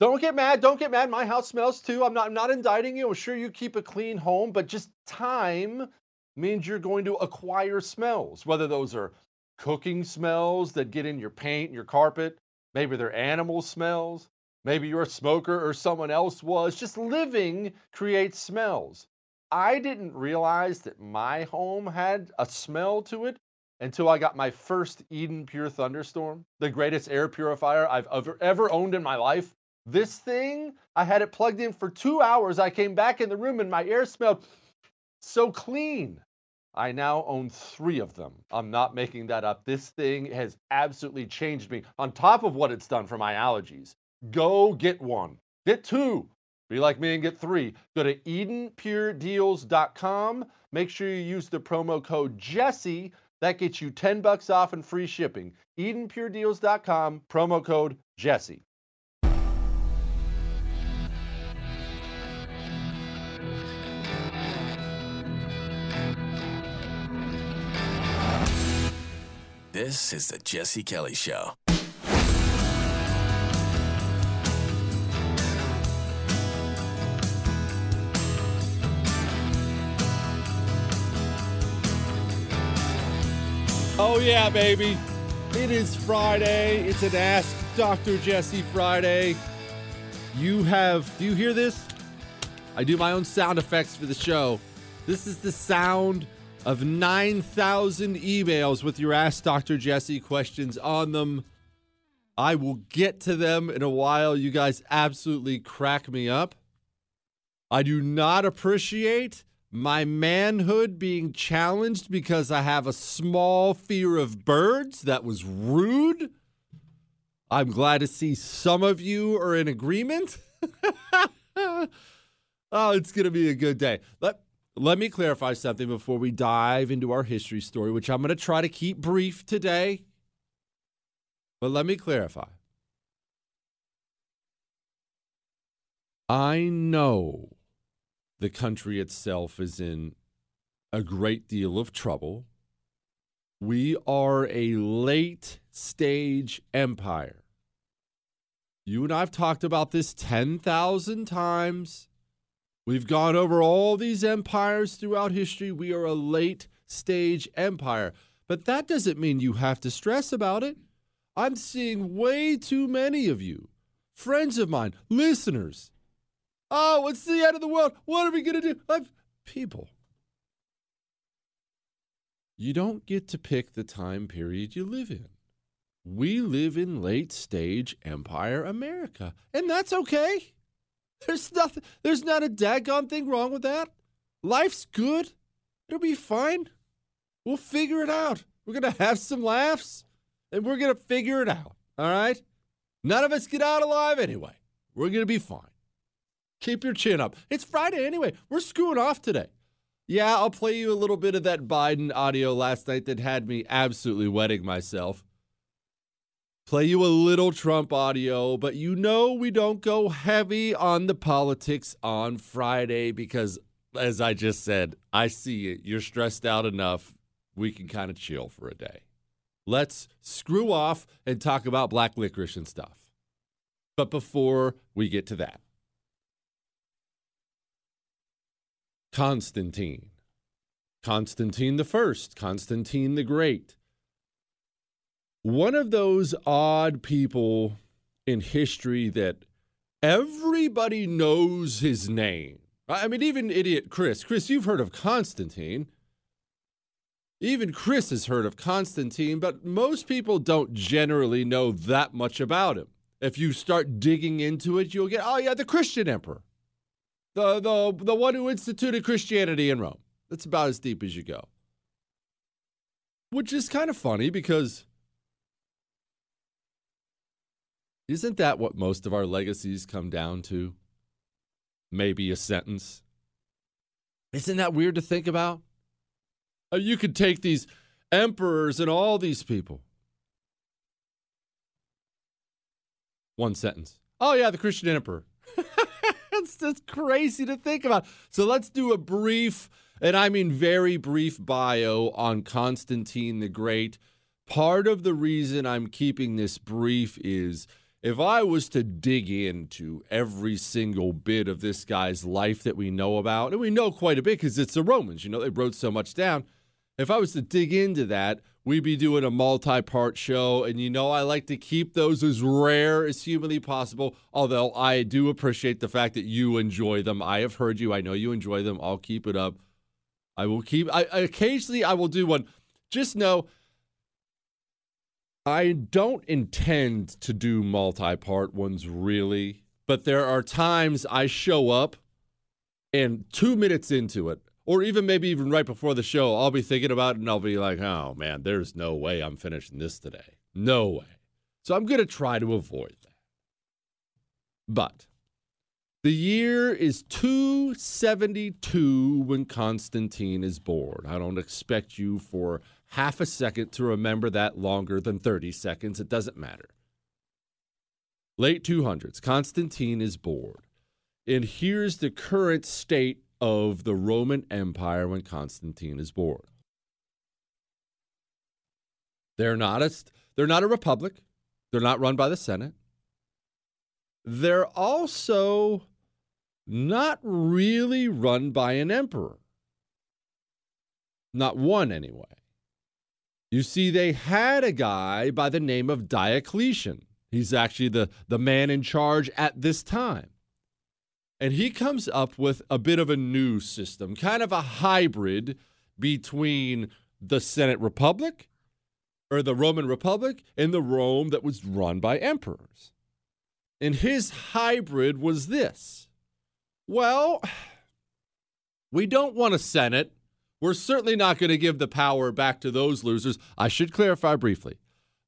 Don't get mad. Don't get mad. My house smells too. I'm not indicting you. I'm sure you keep a clean home, but just time means you're going to acquire smells, whether those are cooking smells that get in your paint and your carpet. Maybe they're animal smells. Maybe you're a smoker or someone else was. Just living creates smells. I didn't realize that my home had a smell to it until I got my first Eden Pure Thunderstorm, the greatest air purifier I've ever owned in my life. This thing, I had it plugged in for 2 hours. I came back in the room and my air smelled so clean. I now own 3 of them. I'm not making that up. This thing has absolutely changed me on top of what it's done for my allergies. Go get one. Get 2. Be like me and get 3. Go to EdenPureDeals.com. Make sure you use the promo code Jesse. That gets you $10 off and free shipping. EdenPureDeals.com, promo code Jesse. This is the Jesse Kelly Show. Oh yeah, baby. It is Friday. It's an Ask Dr. Jesse Friday. Do you hear this? I do my own sound effects for the show. This is the sound of 9,000 emails with your Ask Dr. Jesse questions on them. I will get to them in a while. You guys absolutely crack me up. I do not appreciate my manhood being challenged because I have a small fear of birds. That was rude. I'm glad to see some of you are in agreement. Oh, it's going to be a good day. Let me clarify something before we dive into our history story, which I'm going to try to keep brief today. But let me clarify. I know the country itself is in a great deal of trouble. We are a late stage empire. You and I have talked about this 10,000 times. We've gone over all these empires throughout history. We are a late stage empire. But that doesn't mean you have to stress about it. I'm seeing way too many of you, friends of mine, listeners. Oh, it's the end of the world. What are we going to do? People. You don't get to pick the time period you live in. We live in late-stage empire America, and that's okay. There's not a daggone thing wrong with that. Life's good. It'll be fine. We'll figure it out. We're going to have some laughs, and we're going to figure it out, all right? None of us get out alive anyway. We're going to be fine. Keep your chin up. It's Friday anyway. We're screwing off today. Yeah, I'll play you a little bit of that Biden audio last night that had me absolutely wetting myself. Play you a little Trump audio, but you know we don't go heavy on the politics on Friday because, as I just said, I see it. You're stressed out enough. We can kind of chill for a day. Let's screw off and talk about black licorice and stuff. But before we get to that, Constantine. Constantine I, Constantine the Great. One of those odd people in history that everybody knows his name. I mean, even idiot Chris. Chris, you've heard of Constantine. Even Chris has heard of Constantine, but most people don't generally know that much about him. If you start digging into it, you'll get, oh yeah, the Christian emperor. The one who instituted Christianity in Rome. That's about as deep as you go. Which is kind of funny because isn't that what most of our legacies come down to? Maybe a sentence. Isn't that weird to think about? You could take these emperors and all these people. One sentence. Oh yeah, the Christian emperor. That's crazy to think about. So let's do a brief, and I mean very brief, bio on Constantine the Great. Part of the reason I'm keeping this brief is if I was to dig into every single bit of this guy's life that we know about, and we know quite a bit because it's the Romans, you know, they wrote so much down. If I was to dig into that, we'd be doing a multi-part show, and you know I like to keep those as rare as humanly possible, although I do appreciate the fact that you enjoy them. I have heard you. I know you enjoy them. I'll keep it up. Occasionally I will do one. Just know I don't intend to do multi-part ones really, but there are times I show up and 2 minutes into it, or even maybe even right before the show, I'll be thinking about it and I'll be like, oh man, there's no way I'm finishing this today. No way. So I'm going to try to avoid that. But the year is 272 when Constantine is born. I don't expect you for half a second to remember that longer than 30 seconds. It doesn't matter. Late 200s, Constantine is born. And here's the current state of the Roman Empire when Constantine is born. They're not a republic. They're not run by the Senate. They're also not really run by an emperor. Not one, anyway. You see, they had a guy by the name of Diocletian. He's actually the man in charge at this time. And he comes up with a bit of a new system, kind of a hybrid between the Senate Republic or the Roman Republic and the Rome that was run by emperors. And his hybrid was this. Well, we don't want a Senate. We're certainly not going to give the power back to those losers. I should clarify briefly.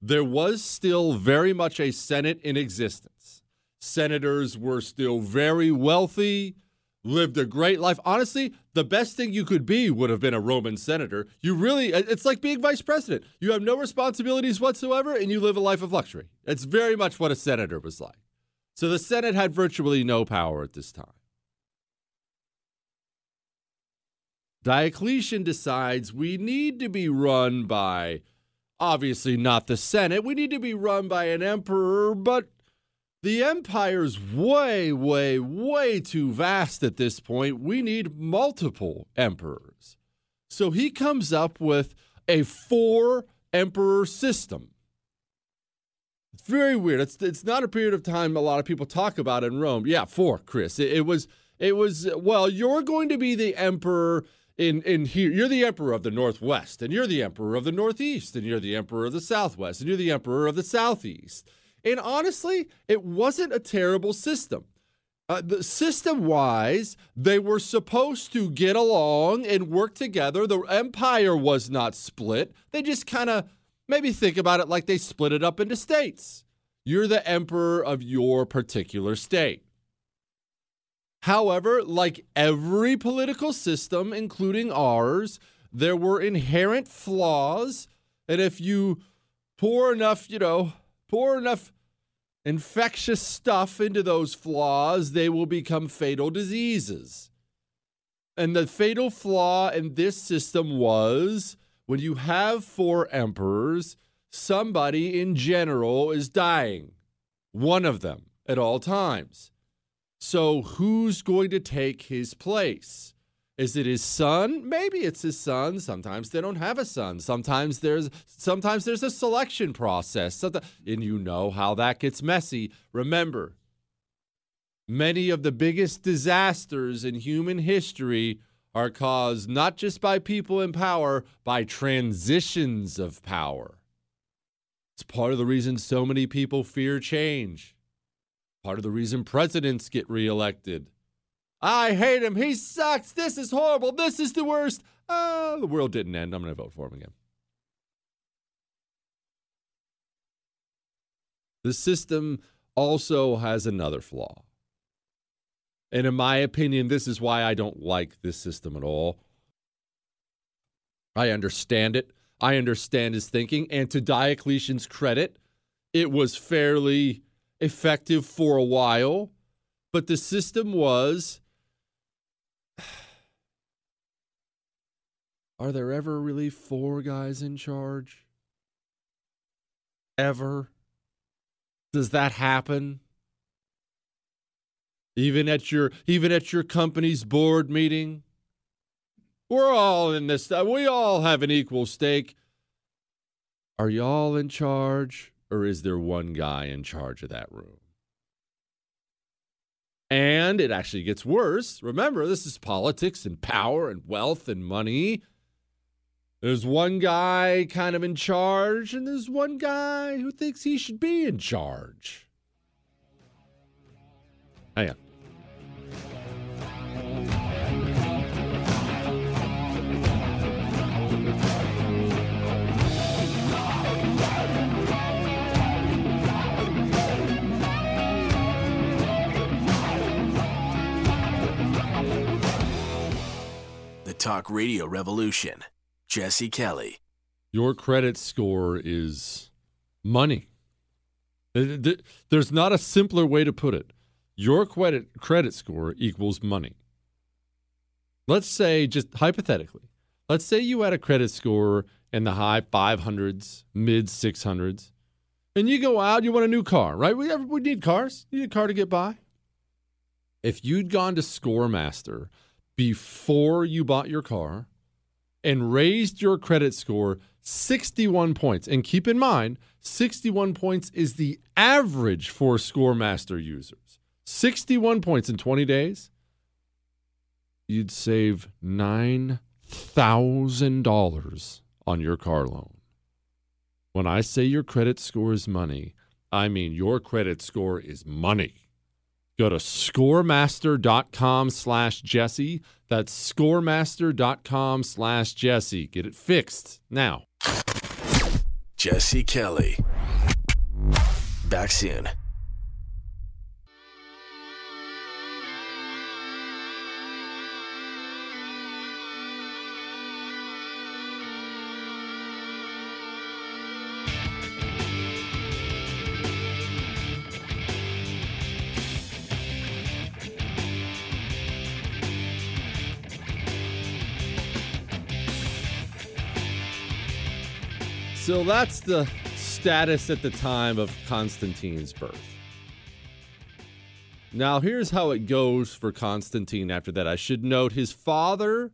There was still very much a Senate in existence. Senators were still very wealthy, lived a great life. Honestly, the best thing you could be would have been a Roman senator. It's like being vice president. You have no responsibilities whatsoever, and you live a life of luxury. That's very much what a senator was like. So the Senate had virtually no power at this time. Diocletian decides we need to be run by, obviously not the Senate, we need to be run by an emperor, but the empire's way, way, way too vast at this point. We need multiple emperors. So he comes up with a 4-emperor system. It's very weird. It's not a period of time a lot of people talk about in Rome. Yeah, 4, Chris. It was well, you're going to be the emperor in here. You're the emperor of the Northwest, and you're the emperor of the Northeast, and you're the emperor of the Southwest, and you're the emperor of the Southeast. And honestly, it wasn't a terrible system. System-wise, they were supposed to get along and work together. The empire was not split. They just kind of maybe think about it like they split it up into states. You're the emperor of your particular state. However, like every political system, including ours, there were inherent flaws. And if you pour enough infectious stuff into those flaws, they will become fatal diseases. And the fatal flaw in this system was when you have 4 emperors, somebody in general is dying, one of them at all times. So who's going to take his place? Is it his son? Maybe it's his son. Sometimes they don't have a son. Sometimes there's a selection process. And you know how that gets messy. Remember, many of the biggest disasters in human history are caused not just by people in power, by transitions of power. It's part of the reason so many people fear change. Part of the reason presidents get reelected. I hate him. He sucks. This is horrible. This is the worst. Oh, the world didn't end. I'm going to vote for him again. The system also has another flaw. And in my opinion, this is why I don't like this system at all. I understand it. I understand his thinking. And to Diocletian's credit, it was fairly effective for a while. But the system was... Are there ever really 4 guys in charge? Ever? Does that happen? Even at your company's board meeting? We're all in this. We all have an equal stake. Are y'all in charge, or is there one guy in charge of that room? And it actually gets worse. Remember, this is politics and power and wealth and money. There's one guy kind of in charge, and there's one guy who thinks he should be in charge. Hang on. Talk Radio Revolution. Jesse Kelly. Your credit score is money. There's not a simpler way to put it. Your credit score equals money. Let's say, just hypothetically, let's say you had a credit score in the high 500s, mid 600s, and you go out, you want a new car, right? We need cars. You need a car to get by. If you'd gone to ScoreMaster before you bought your car and raised your credit score 61 points. And keep in mind, 61 points is the average for ScoreMaster users. 61 points in 20 days, you'd save $9,000 on your car loan. When I say your credit score is money, I mean your credit score is money. Go to ScoreMaster.com/Jesse. That's ScoreMaster.com/Jesse. Get it fixed now. Jesse Kelly. Back soon. So that's the status at the time of Constantine's birth. Now, here's how it goes for Constantine after that. I should note his father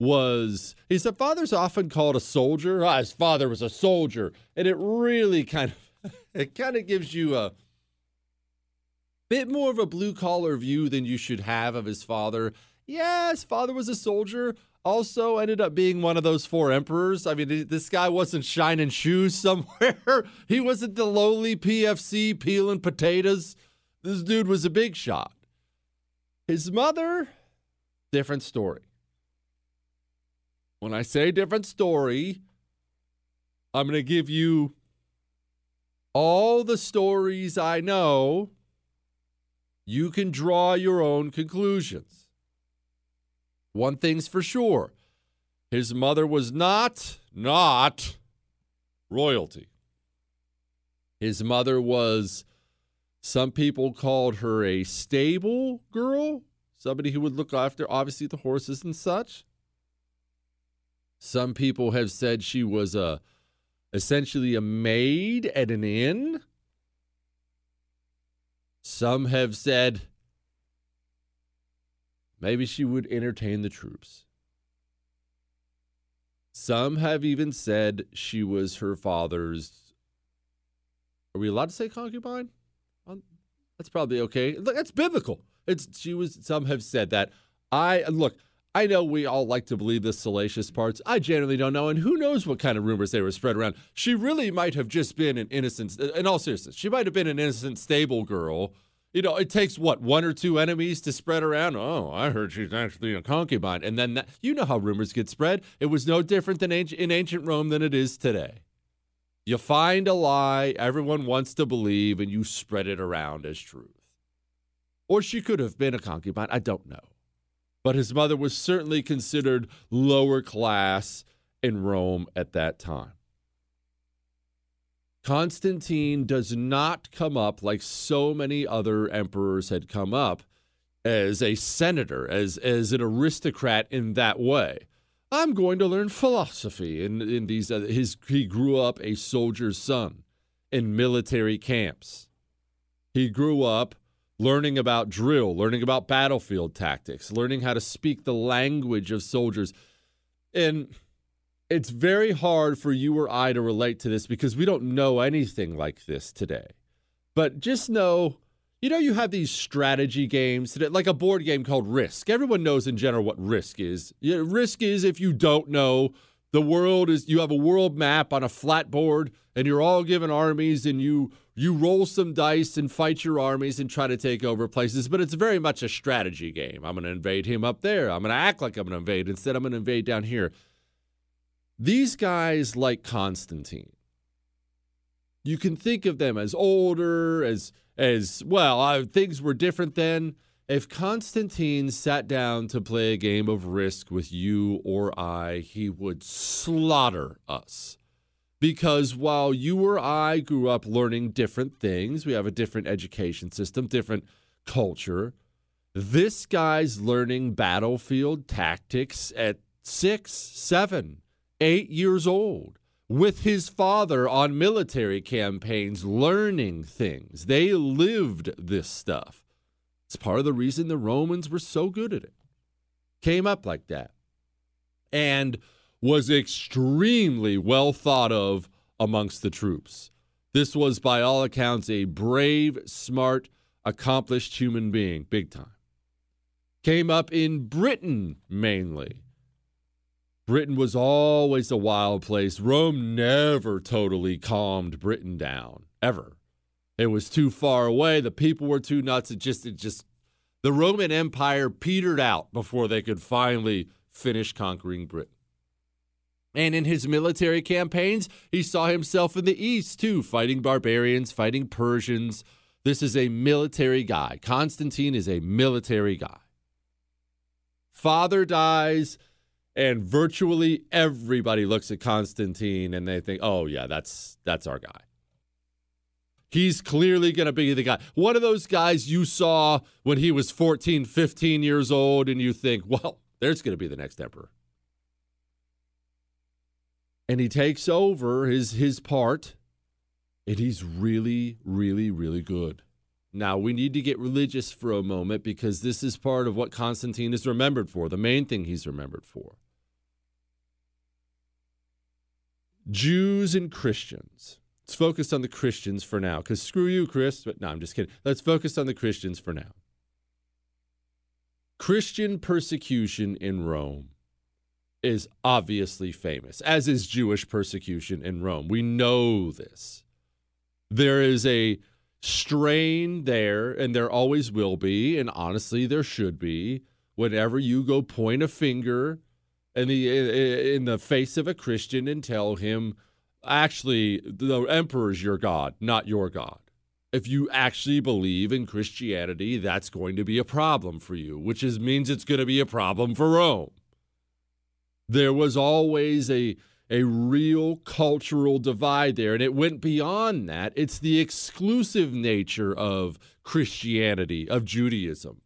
was, his father's often called a soldier. Ah, his father was a soldier. And it really kind of, it kind of gives you a bit more of a blue-collar view than you should have of his father. Yeah, his father was a soldier. Also ended up being one of those four emperors. I mean, this guy wasn't shining shoes somewhere. He wasn't the lowly PFC peeling potatoes. This dude was a big shot. His mother, different story. When I say different story, I'm going to give you all the stories I know. You can draw your own conclusions. One thing's for sure, his mother was not royalty. His mother was, some people called her a stable girl, somebody who would look after, obviously, the horses and such. Some people have said she was essentially a maid at an inn. Some have said maybe she would entertain the troops. Some have even said she was her father's, are we allowed to say concubine? That's probably okay. Look, that's biblical. Some have said that. I know we all like to believe the salacious parts. I generally don't know, and who knows what kind of rumors they were spread around. She really might have just been an innocent, in all seriousness, she might have been an innocent stable girl. You know, it takes, one or two enemies to spread around? Oh, I heard she's actually a concubine. And then, you know how rumors get spread. It was no different than in ancient Rome than it is today. You find a lie everyone wants to believe, and you spread it around as truth. Or she could have been a concubine. I don't know. But his mother was certainly considered lower class in Rome at that time. Constantine does not come up like so many other emperors had come up as a senator, as an aristocrat in that way. I'm going to learn philosophy. In these, he grew up a soldier's son in military camps. He grew up learning about drill, learning about battlefield tactics, learning how to speak the language of soldiers. And it's very hard for you or I to relate to this because we don't know anything like this today. But just know, you have these strategy games today, like a board game called Risk. Everyone knows in general what Risk is. Yeah, Risk is, if you don't know, the world is, you have a world map on a flat board and you're all given armies and you roll some dice and fight your armies and try to take over places. But it's very much a strategy game. I'm going to invade him up there. I'm going to act like I'm going to invade. Instead, I'm going to invade down here. These guys like Constantine, you can think of them as older, things were different then. If Constantine sat down to play a game of Risk with you or I, he would slaughter us. Because while you or I grew up learning different things, we have a different education system, different culture, this guy's learning battlefield tactics at 6, 7, 8 years old, with his father on military campaigns, learning things. They lived this stuff. It's part of the reason the Romans were so good at it. Came up like that. And was extremely well thought of amongst the troops. This was, by all accounts, a brave, smart, accomplished human being, big time. Came up in Britain, mainly. Britain was always a wild place. Rome never totally calmed Britain down, ever. It was too far away. The people were too nuts. It just, the Roman Empire petered out before they could finally finish conquering Britain. And in his military campaigns, he saw himself in the East, too, fighting barbarians, fighting Persians. This is a military guy. Constantine is a military guy. Father dies. And virtually everybody looks at Constantine and they think, oh, yeah, that's our guy. He's clearly going to be the guy. One of those guys you saw when he was 14, 15 years old, and you think, well, there's going to be the next emperor. and he takes over his part, and he's really, really, really good. Now, we need to get religious for a moment because this is part of what Constantine is remembered for, the main thing he's remembered for. Jews and Christians. Let's focus on the Christians for now, because screw you, Chris. But no, I'm just kidding. Let's focus on the Christians for now. Christian persecution in Rome is obviously famous, as is Jewish persecution in Rome. We know this. There is a strain there, and there always will be, and honestly, there should be, whenever you go point a finger in the face of a Christian and tell him, actually, the emperor's your God, not your God. If you actually believe in Christianity, that's going to be a problem for you, which means it's going to be a problem for Rome. There was always a real cultural divide there, and it went beyond that. It's the exclusive nature of Christianity, of Judaism.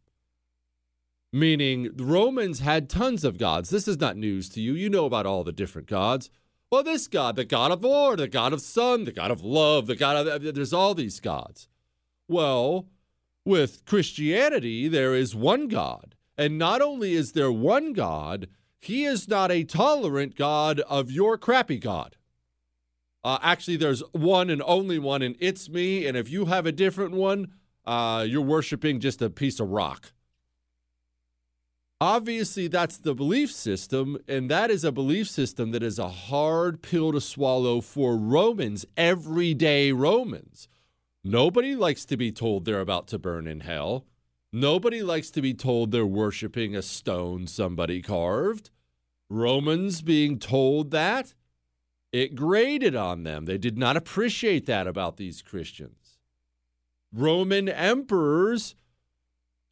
Meaning, the Romans had tons of gods. This is not news to you. You know about all the different gods. Well, this god, the god of war, the god of sun, the god of love, there's all these gods. Well, with Christianity, there is one God. And not only is there one God, he is not a tolerant God of your crappy God. Actually, there's one and only one, and it's me. And if you have a different one, you're worshiping just a piece of rock. Obviously, that's the belief system, and that is a belief system that is a hard pill to swallow for Romans, everyday Romans. Nobody likes to be told they're about to burn in hell. Nobody likes to be told they're worshiping a stone somebody carved. Romans being told that, it grated on them. They did not appreciate that about these Christians. Roman emperors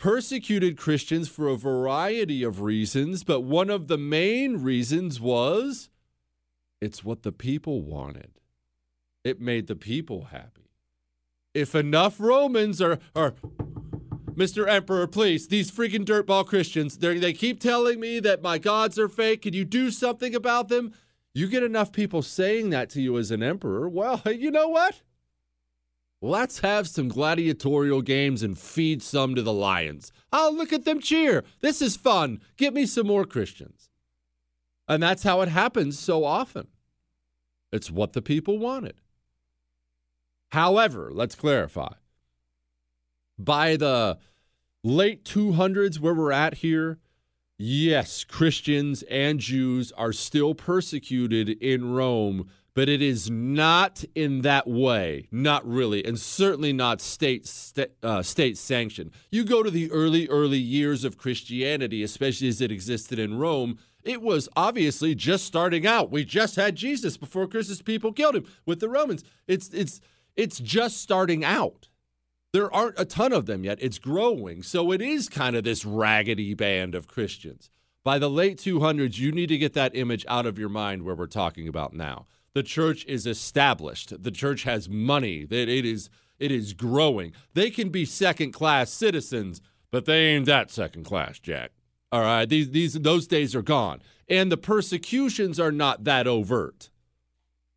persecuted Christians for a variety of reasons, but one of the main reasons was it's what the people wanted. It made the people happy. If enough Romans are Mr. Emperor, please, these freaking dirtball Christians, they keep telling me that my gods are fake. Can you do something about them? You get enough people saying that to you as an emperor, well, you know what? Let's have some gladiatorial games and feed some to the lions. Oh, look at them cheer. This is fun. Get me some more Christians. And that's how it happens so often. It's what the people wanted. However, let's clarify. By the late 200s, where we're at here, yes, Christians and Jews are still persecuted in Rome, but it is not in that way, not really, and certainly not state sanctioned. You go to the early years of Christianity, especially as it existed in Rome, it was obviously just starting out. We just had Jesus before Christ's people killed him with the Romans. It's just starting out. There aren't a ton of them yet. It's growing, so it is kind of this raggedy band of Christians. By the late 200s, you need to get that image out of your mind where we're talking about now. The church is established. The church has money. It is growing. They can be second-class citizens, but they ain't that second class, Jack. All right, those days are gone. And the persecutions are not that overt.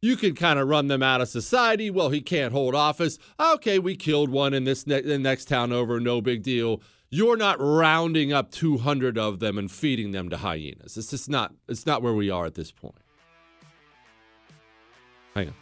You can kind of run them out of society. Well, he can't hold office. Okay, we killed one in this the next town over, no big deal. You're not rounding up 200 of them and feeding them to hyenas. It's just not. It's not where we are at this point. Hang on.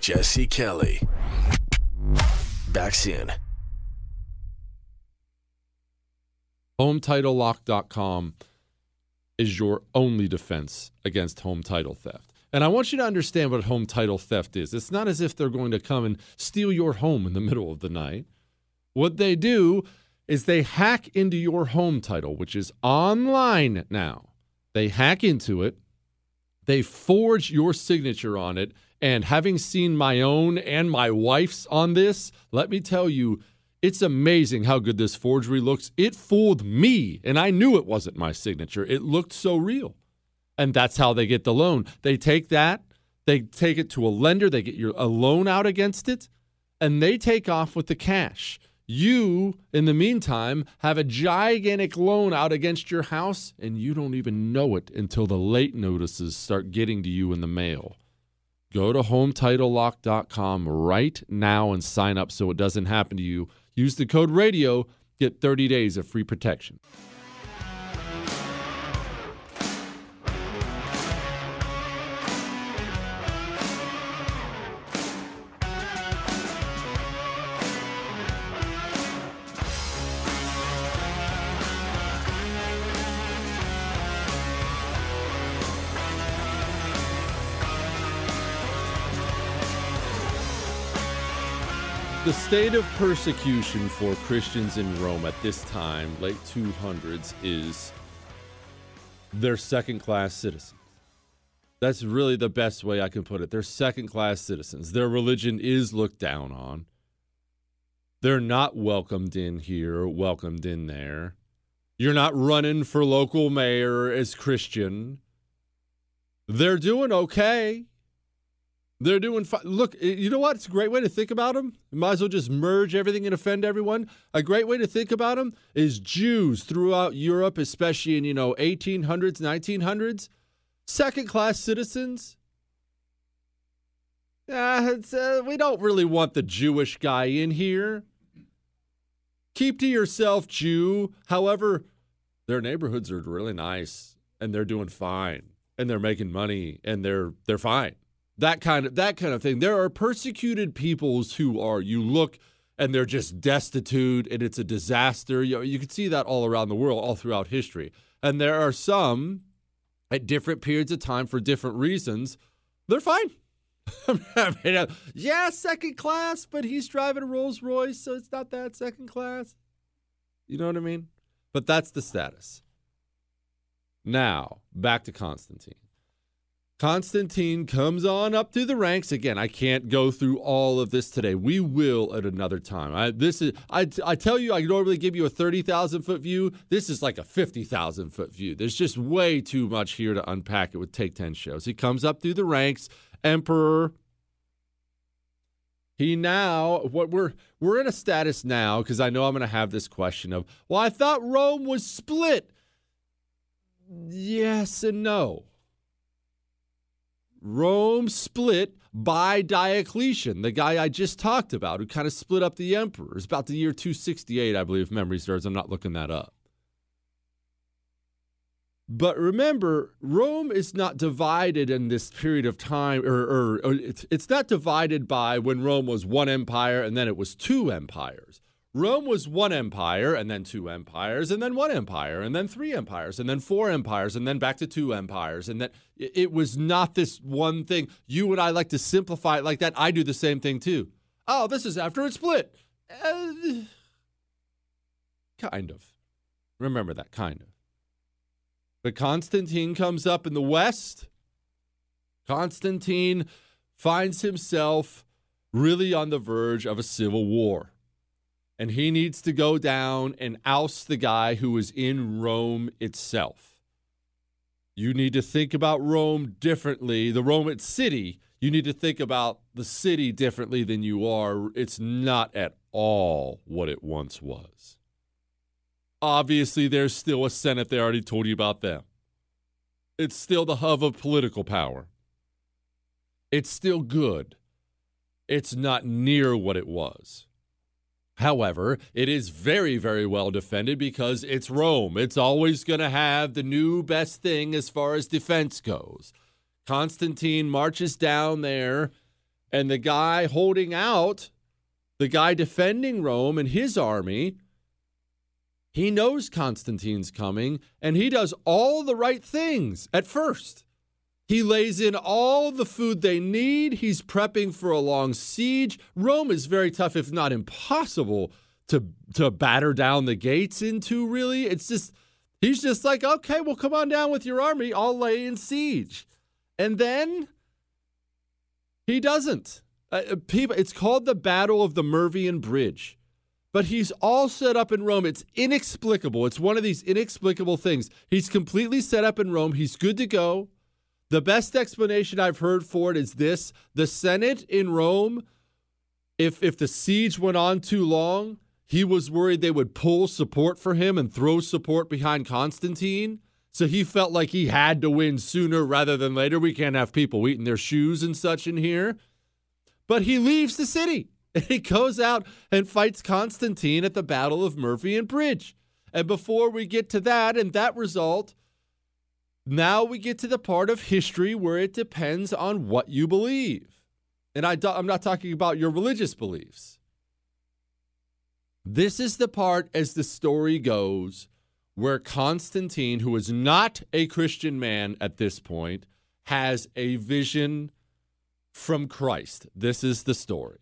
Jesse Kelly. Back soon. HomeTitleLock.com is your only defense against home title theft. And I want you to understand what home title theft is. It's not as if they're going to come and steal your home in the middle of the night. What they do is they hack into your home title, which is online now. They hack into it. They forge your signature on it. And having seen my own and my wife's on this, let me tell you, It's amazing how good this forgery looks. It fooled me, and I knew it wasn't my signature. It looked so real. And that's how they get the loan. They take that, they take it to a lender, they get a loan out against it, and they take off with the cash. You, in the meantime, have a gigantic loan out against your house, and you don't even know it until the late notices start getting to you in the mail. Go to HomeTitleLock.com right now and sign up so it doesn't happen to you. Use the code RADIO, get 30 days of free protection. The state of persecution for Christians in Rome at this time, late 200s, is they're second-class citizens. That's really the best way I can put it. They're second-class citizens. Their religion is looked down on. They're not welcomed in here, welcomed in there. You're not running for local mayor as Christian. They're doing okay. They're doing fine. Look, you know what? It's a great way to think about them. You might as well just merge everything and offend everyone. A great way to think about them is Jews throughout Europe, especially in, 1800s, 1900s. Second-class citizens. We don't really want the Jewish guy in here. Keep to yourself, Jew. However, their neighborhoods are really nice, and they're doing fine, and they're making money, and they're fine. That kind of thing. There are persecuted peoples you look and they're just destitute and it's a disaster. You can see that all around the world, all throughout history. And there are some at different periods of time for different reasons. They're fine. I mean, yeah, second class, but he's driving a Rolls Royce, so it's not that second class. You know what I mean? But that's the status. Now, back to Constantine. Constantine comes on up through the ranks. Again, I can't go through all of this today. We will at another time. I tell you, I normally give you a 30,000-foot view. This is like a 50,000-foot view. There's just way too much here to unpack. It would take 10 shows. He comes up through the ranks, emperor. He now, what we're in a status now, because I know I'm going to have this question of, well, I thought Rome was split. Yes and no. Rome split by Diocletian, the guy I just talked about, who kind of split up the emperors. About the year 268, I believe, if memory serves. I'm not looking that up. But remember, Rome is not divided in this period of time, or it's not divided by when Rome was one empire and then it was two empires. Rome was one empire, and then two empires, and then one empire, and then three empires, and then four empires, and then back to two empires. And that it was not this one thing. You and I like to simplify it like that. I do the same thing, too. Oh, this is after it split. Kind of. Remember that, kind of. But Constantine comes up in the West. Constantine finds himself really on the verge of a civil war. And he needs to go down and oust the guy who is in Rome itself. You need to think about Rome differently. The Roman city, you need to think about the city differently than you are. It's not at all what it once was. Obviously, there's still a Senate. They already told you about them. It's still the hub of political power. It's still good. It's not near what it was. However, it is very, very well defended because it's Rome. It's always going to have the new best thing as far as defense goes. Constantine marches down there, and the guy holding out, the guy defending Rome and his army, he knows Constantine's coming, and he does all the right things at first. He lays in all the food they need. He's prepping for a long siege. Rome is very tough, if not impossible, to batter down the gates into, really. It's just, he's just like, okay, well, come on down with your army. I'll lay in siege. And then he doesn't. It's called the Battle of the Milvian Bridge. But he's all set up in Rome. It's inexplicable. It's one of these inexplicable things. He's completely set up in Rome. He's good to go. The best explanation I've heard for it is this. The Senate in Rome, if the siege went on too long, he was worried they would pull support for him and throw support behind Constantine. So he felt like he had to win sooner rather than later. We can't have people eating their shoes and such in here. But he leaves the city. And he goes out and fights Constantine at the Battle of Milvian Bridge. And before we get to that and that result, now we get to the part of history where it depends on what you believe. And I'm not talking about your religious beliefs. This is the part, as the story goes, where Constantine, who is not a Christian man at this point, has a vision from Christ. This is the story.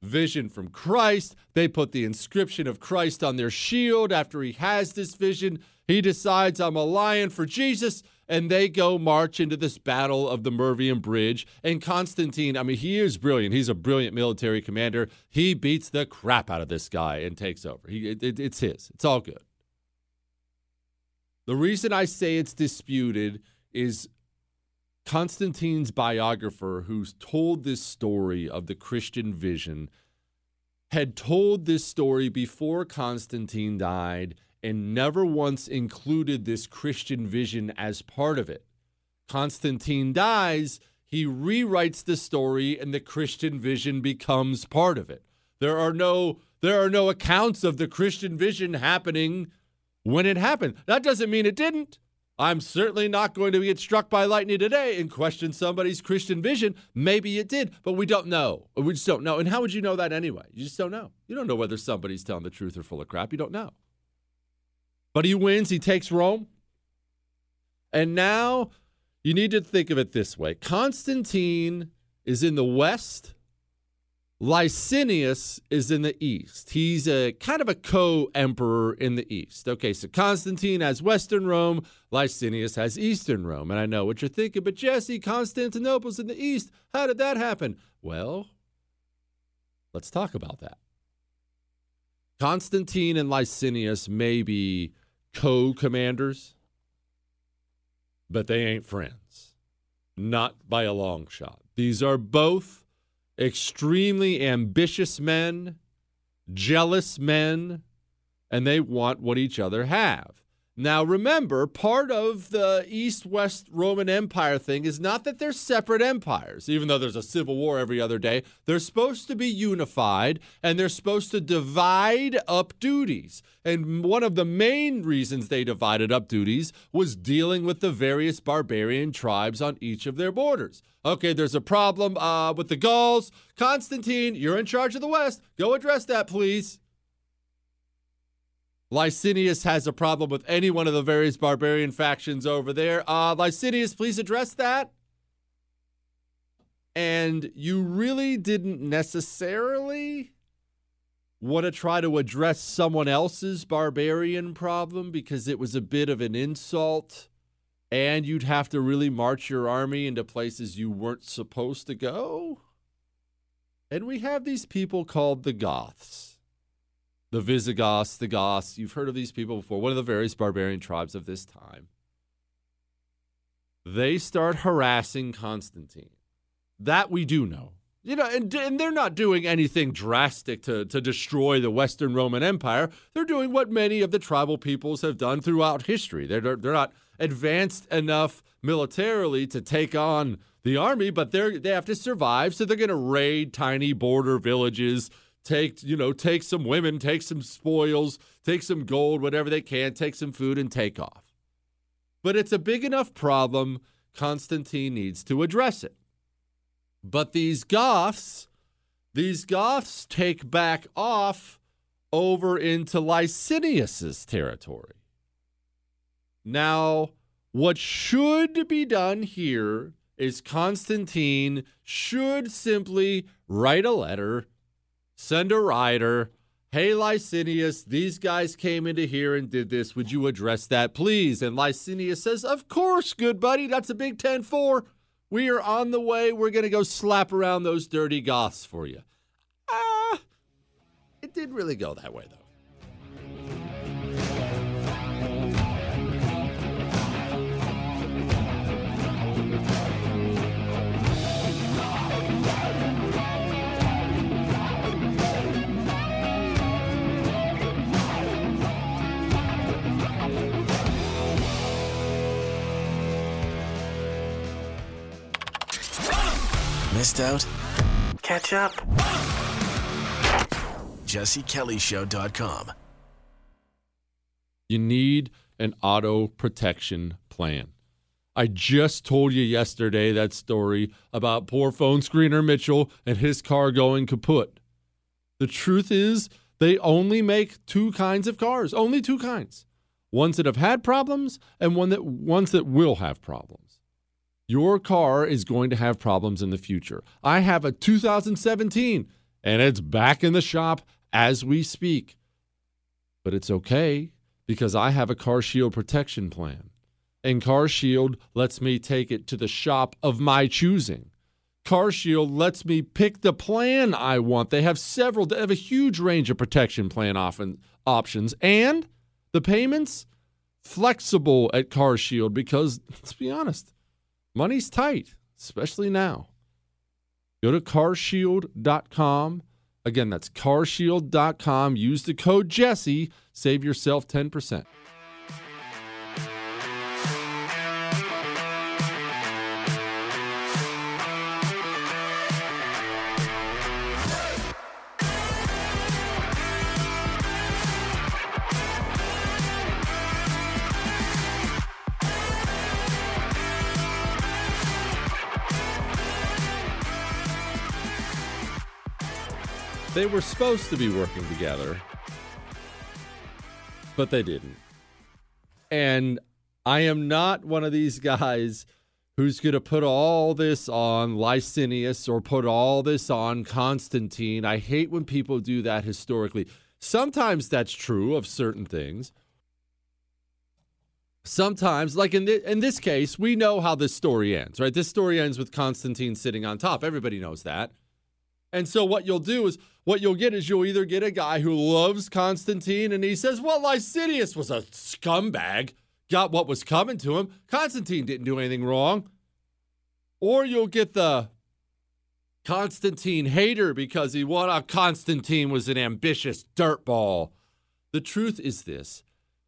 Vision from Christ. They put the inscription of Christ on their shield. After he has this vision, he decides, I'm a lion for Jesus, and they go march into this battle of the Milvian Bridge. And Constantine, he is brilliant. He's a brilliant military commander. He beats the crap out of this guy and takes over. It's his. It's all good. The reason I say it's disputed is Constantine's biographer, who's told this story of the Christian vision, had told this story before Constantine died and never once included this Christian vision as part of it. Constantine dies, he rewrites the story, and the Christian vision becomes part of it. There are no accounts of the Christian vision happening when it happened. That doesn't mean it didn't. I'm certainly not going to get struck by lightning today and question somebody's Christian vision. Maybe it did, but we don't know. We just don't know. And how would you know that anyway? You just don't know. You don't know whether somebody's telling the truth or full of crap. You don't know. But he wins. He takes Rome. And now you need to think of it this way. Constantine is in the west. Licinius is in the east. He's a kind of a co-emperor in the east. Okay, so Constantine has Western Rome. Licinius has Eastern Rome. And I know what you're thinking, but Jesse, Constantinople's in the east. How did that happen? Well, let's talk about that. Constantine and Licinius may be co-commanders, but they ain't friends. Not by a long shot. These are both extremely ambitious men, jealous men, and they want what each other have. Now, remember, part of the East-West Roman Empire thing is not that they're separate empires, even though there's a civil war every other day. They're supposed to be unified, and they're supposed to divide up duties. And one of the main reasons they divided up duties was dealing with the various barbarian tribes on each of their borders. Okay, there's a problem with the Gauls. Constantine, you're in charge of the West. Go address that, please. Licinius has a problem with any one of the various barbarian factions over there. Licinius, please address that. And you really didn't necessarily want to try to address someone else's barbarian problem because it was a bit of an insult, and you'd have to really march your army into places you weren't supposed to go. And we have these people called the Goths. The Visigoths, the Goths, you've heard of these people before, one of the various barbarian tribes of this time. They start harassing Constantine. That we do know. You know, and they're not doing anything drastic to destroy the Western Roman Empire. They're doing what many of the tribal peoples have done throughout history. They're not advanced enough militarily to take on the army, but they have to survive, so they're going to raid tiny border villages, take some women, take some spoils, take some gold, whatever they can, take some food and take off. But it's a big enough problem, Constantine needs to address it. But these Goths take back off over into Licinius's territory. Now, what should be done here is Constantine should simply write a letter, send a rider. Hey, Licinius, these guys came into here and did this. Would you address that, please? And Licinius says, of course, good buddy. That's a big 10-4. We are on the way. We're going to go slap around those dirty Goths for you. It did really go that way, though. Missed out? Catch up. JesseKellyShow.com. You need an auto protection plan. I just told you yesterday that story about poor phone screener Mitchell and his car going kaput. The truth is, they only make two kinds of cars, only two kinds. Ones that have had problems and ones that will have problems. Your car is going to have problems in the future. I have a 2017, and it's back in the shop as we speak. But it's okay, because I have a CarShield protection plan. And CarShield lets me take it to the shop of my choosing. CarShield lets me pick the plan I want. They have a huge range of protection plan options. And the payments, flexible at CarShield, because, let's be honest, money's tight, especially now. Go to CarShield.com. Again, that's CarShield.com. Use the code Jesse. Save yourself 10%. They were supposed to be working together, but they didn't. And I am not one of these guys who's going to put all this on Licinius or put all this on Constantine. I hate when people do that historically. Sometimes that's true of certain things. Sometimes, like in this case, we know how this story ends, right? This story ends with Constantine sitting on top. Everybody knows that. And so what you'll get is you'll either get a guy who loves Constantine and he says, well, Licinius was a scumbag, got what was coming to him. Constantine didn't do anything wrong. Or you'll get the Constantine hater because Constantine was an ambitious dirtball. The truth is this.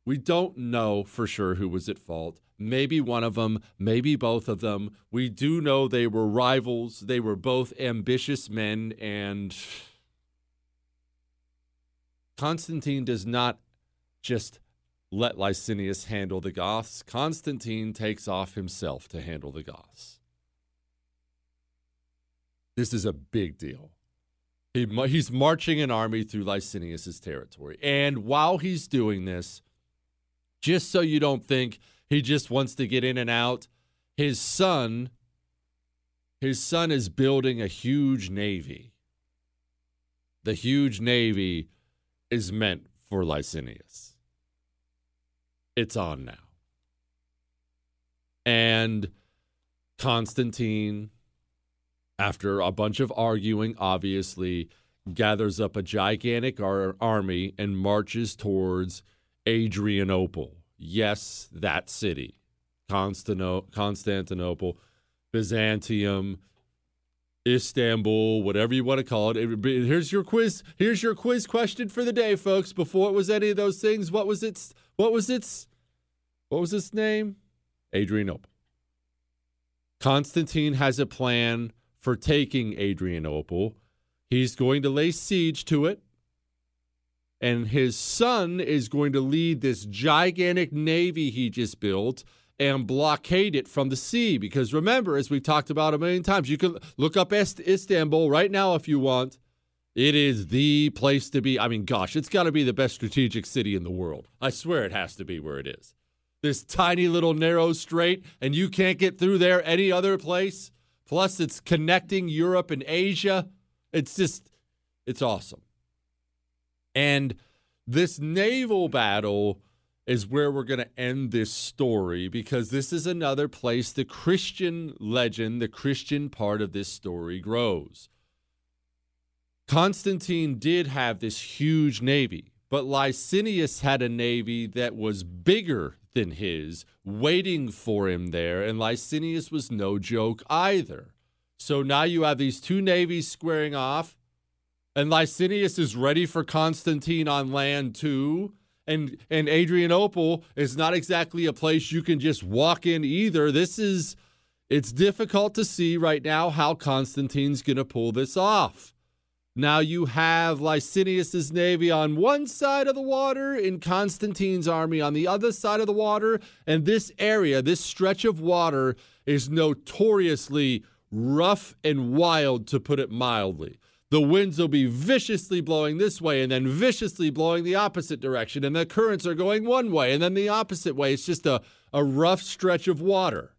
We don't know for sure who was at fault. Maybe one of them, maybe both of them. We do know they were rivals. They were both ambitious men, and Constantine does not just let Licinius handle the Goths. Constantine takes off himself to handle the Goths. This is a big deal. He's marching an army through Licinius' territory. And while he's doing this, just so you don't think he just wants to get in and out, his son is building a huge navy. The huge navy is meant for Licinius. It's on now. And Constantine, after a bunch of arguing, obviously, gathers up a gigantic army and marches towards Adrianople. Yes, that city, Constantinople, Byzantium, Istanbul, whatever you want to call it. Here's your quiz. Here's your quiz question for the day, folks. Before it was any of those things, what was its name? Adrianople. Constantine has a plan for taking Adrianople. He's going to lay siege to it. And his son is going to lead this gigantic navy he just built and blockade it from the sea. Because remember, as we've talked about a million times, you can look up Istanbul right now if you want. It is the place to be. I mean, gosh, it's got to be the best strategic city in the world. I swear it has to be where it is. This tiny little narrow strait, and you can't get through there any other place. Plus, it's connecting Europe and Asia. It's awesome. And this naval battle is where we're going to end this story, because this is another place the Christian legend, the Christian part of this story grows. Constantine did have this huge navy, but Licinius had a navy that was bigger than his, waiting for him there, and Licinius was no joke either. So now you have these two navies squaring off, and Licinius is ready for Constantine on land too, and Adrianople is not exactly a place you can just walk in either. It's difficult to see right now how Constantine's going to pull this off. Now you have Licinius's navy on one side of the water and Constantine's army on the other side of the water. And this area, this stretch of water, is notoriously rough and wild, to put it mildly. The winds will be viciously blowing this way and then viciously blowing the opposite direction. And the currents are going one way and then the opposite way. It's just a rough stretch of water.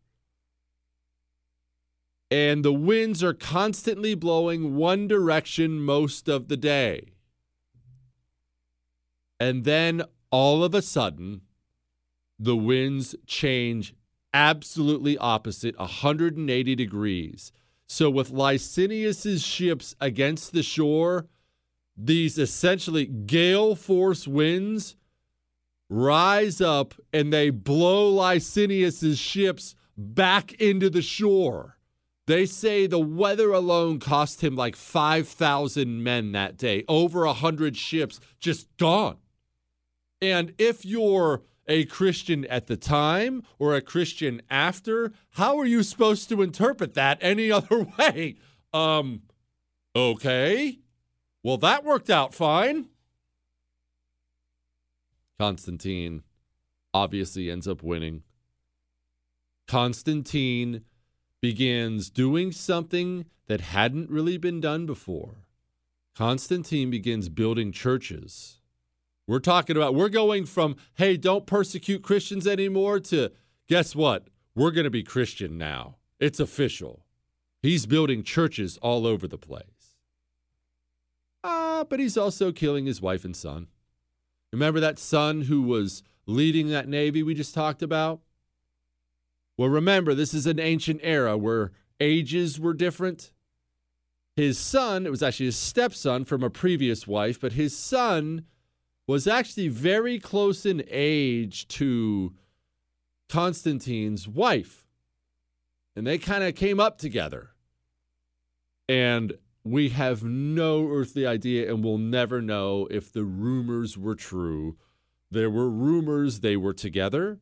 And the winds are constantly blowing one direction most of the day. And then all of a sudden, the winds change absolutely opposite, 180 degrees. So with Licinius's ships against the shore, these essentially gale force winds rise up and they blow Licinius's ships back into the shore. They say the weather alone cost him like 5,000 men that day, over 100 ships just gone. And if you're a Christian at the time or a Christian after, how are you supposed to interpret that any other way? Okay. Well, that worked out fine. Constantine obviously ends up winning. Constantine begins doing something that hadn't really been done before. Constantine begins building churches. We're talking about, we're going from, hey, don't persecute Christians anymore, to guess what? We're going to be Christian now. It's official. He's building churches all over the place. But he's also killing his wife and son. Remember that son who was leading that navy we just talked about? Well, remember, this is an ancient era where ages were different. His son, it was actually his stepson from a previous wife, but his son was actually very close in age to Constantine's wife. And they kind of came up together. And we have no earthly idea, and we'll never know if the rumors were true. There were rumors they were together.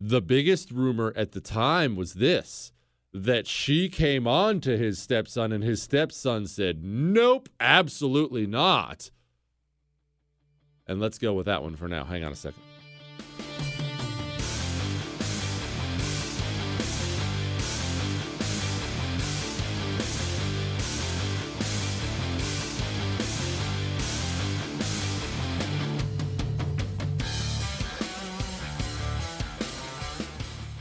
The biggest rumor at the time was this, that she came on to his stepson and his stepson said, nope, absolutely not. And let's go with that one for now. Hang on a second.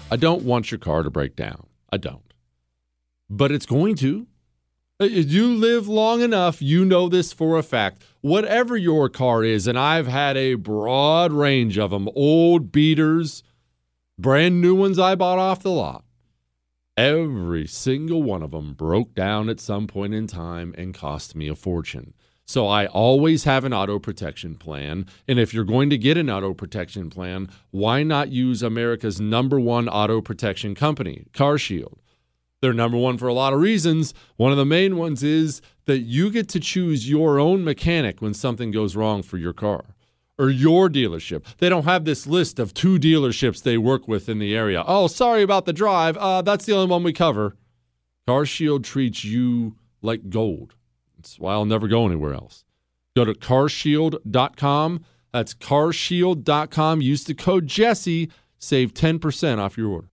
I don't want your car to break down. I don't. But it's going to. If you live long enough, you know this for a fact. Whatever your car is, and I've had a broad range of them, old beaters, brand new ones I bought off the lot. Every single one of them broke down at some point in time and cost me a fortune. So I always have an auto protection plan. And if you're going to get an auto protection plan, why not use America's #1 auto protection company, CarShield? They're #1 for a lot of reasons. One of the main ones is that you get to choose your own mechanic when something goes wrong for your car or your dealership. They don't have this list of 2 dealerships they work with in the area. Oh, sorry about the drive. That's the only one we cover. CarShield treats you like gold. That's why I'll never go anywhere else. Go to CarShield.com. That's CarShield.com. Use the code Jesse. Save 10% off your order.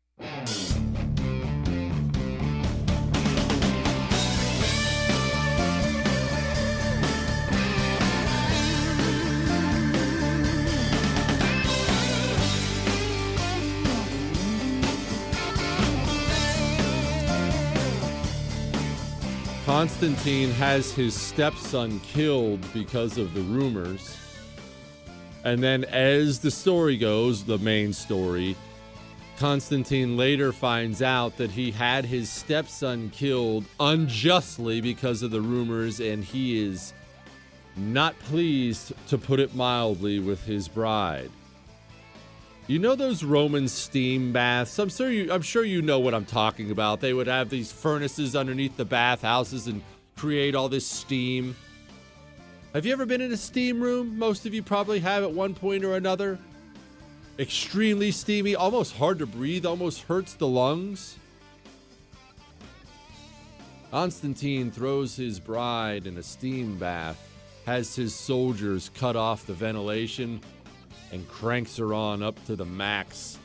Constantine has his stepson killed because of the rumors. And then as the story goes, the main story, Constantine later finds out that he had his stepson killed unjustly because of the rumors, and he is not pleased, to put it mildly, with his bride. You know those Roman steam baths? I'm sure you know what I'm talking about. They would have these furnaces underneath the bathhouses and create all this steam. Have you ever been in a steam room? Most of you probably have at one point or another. Extremely steamy, almost hard to breathe, almost hurts the lungs. Constantine throws his bride in a steam bath, has his soldiers cut off the ventilation, and cranks her on up to the max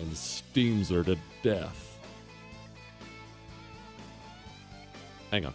and steams her to death. Hang on.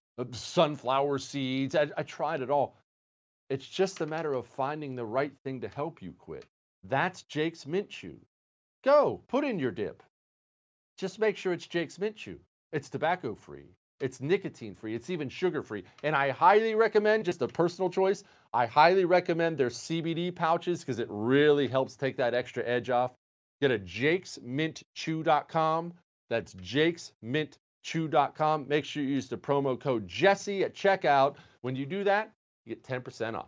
Sunflower seeds. I tried it all. It's just a matter of finding the right thing to help you quit. That's Jake's Mint Chew. Go, put in your dip. Just make sure it's Jake's Mint Chew. It's tobacco-free. It's nicotine-free. It's even sugar-free. And I highly recommend, just a personal choice, I highly recommend their CBD pouches because it really helps take that extra edge off. Get a JakesMintChew.com. That's Jake's Mint Chew.com. Make sure you use the promo code Jesse at checkout. When you do that, you get 10% off.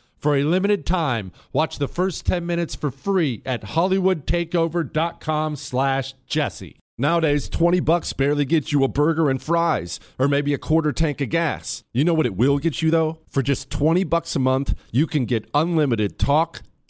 For a limited time, watch the first 10 minutes for free at HollywoodTakeover.com/Jesse. Nowadays, $20 barely gets you a burger and fries, or maybe a quarter tank of gas. You know what it will get you, though? For just $20 a month, you can get unlimited talk,